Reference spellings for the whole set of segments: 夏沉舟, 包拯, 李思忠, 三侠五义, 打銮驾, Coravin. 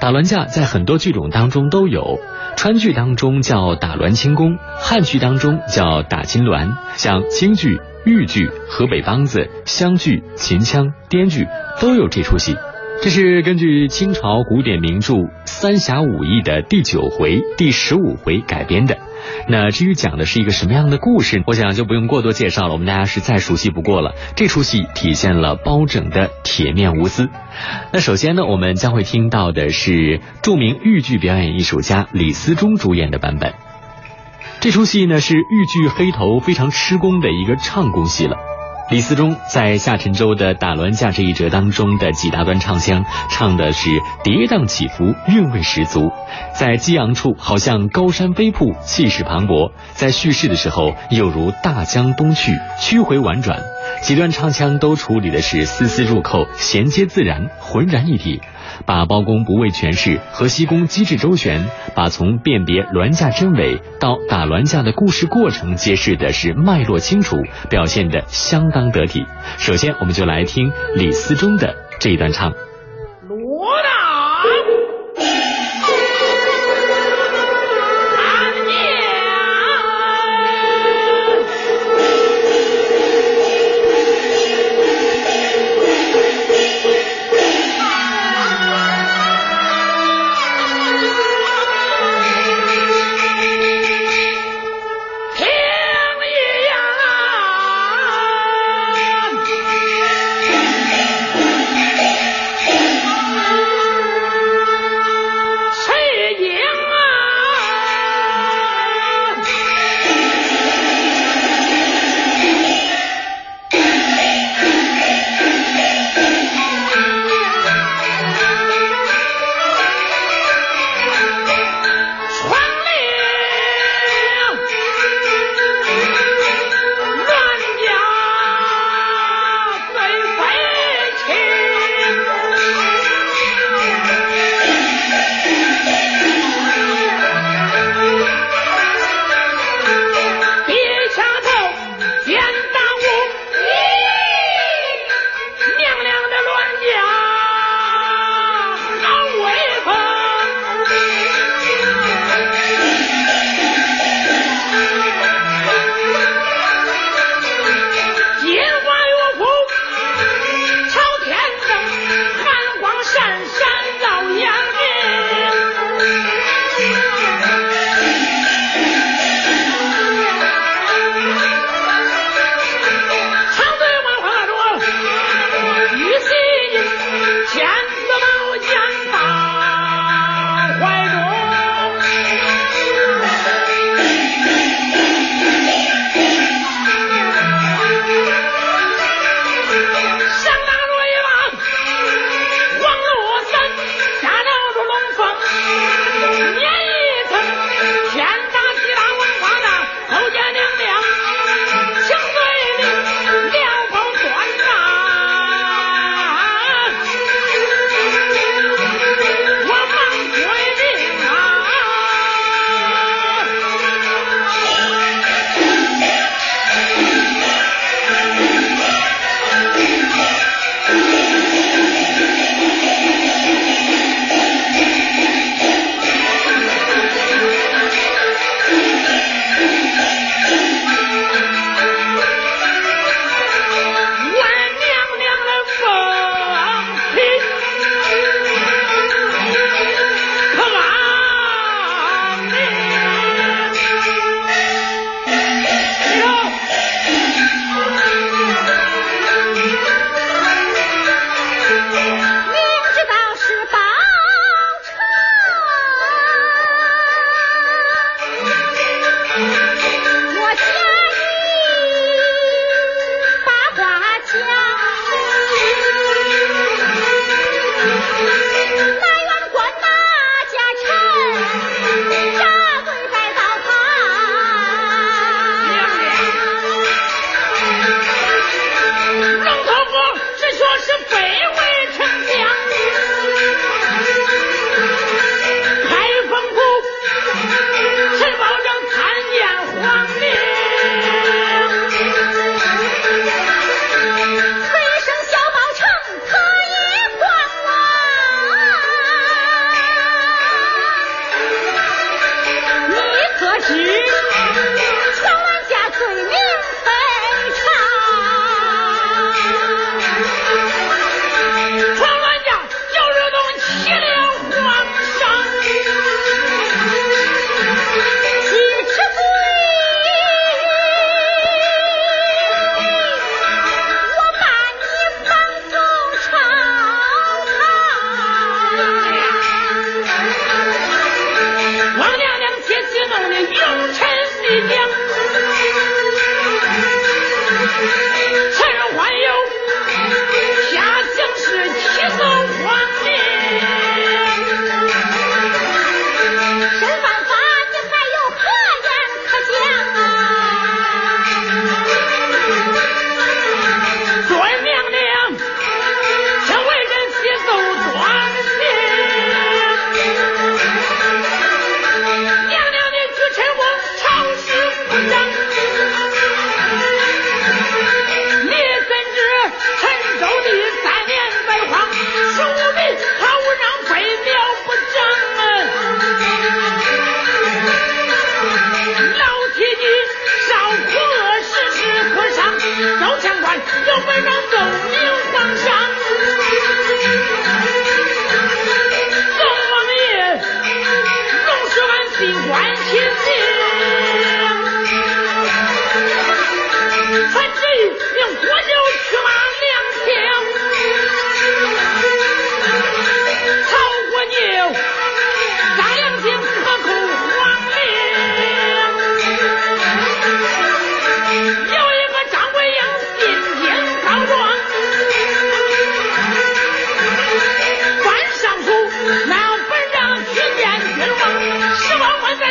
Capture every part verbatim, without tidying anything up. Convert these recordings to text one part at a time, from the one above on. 打栾架在很多剧种当中都有，川剧当中叫打栾清宫，汉剧当中叫打金銮，像京剧、豫剧、河北梆子、湘剧、秦腔、滇剧都有这出戏。这是根据清朝古典名著《三侠五义》的第九回、第十五回改编的。那至于讲的是一个什么样的故事，我想就不用过多介绍了，我们大家是再熟悉不过了。这出戏体现了包拯的铁面无私。那首先呢，我们将会听到的是著名豫剧表演艺术家李思忠主演的版本。这出戏呢是豫剧黑头非常吃功的一个唱功戏了。李思忠在夏沉舟的打栾架这一折当中的几大段唱腔，唱的是跌宕起伏，韵味十足，在激昂处好像高山飞瀑，气势磅礴，在叙事的时候又如大江东去，曲回婉转，几段唱腔都处理的是丝丝入扣，衔接自然，浑然一体，把包公不畏权势和西宫机智周旋，把从辨别栾架真伪到打栾架的故事过程揭示的是脉络清楚，表现得相当得体。首先我们就来听李思忠的这一段唱。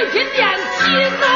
天天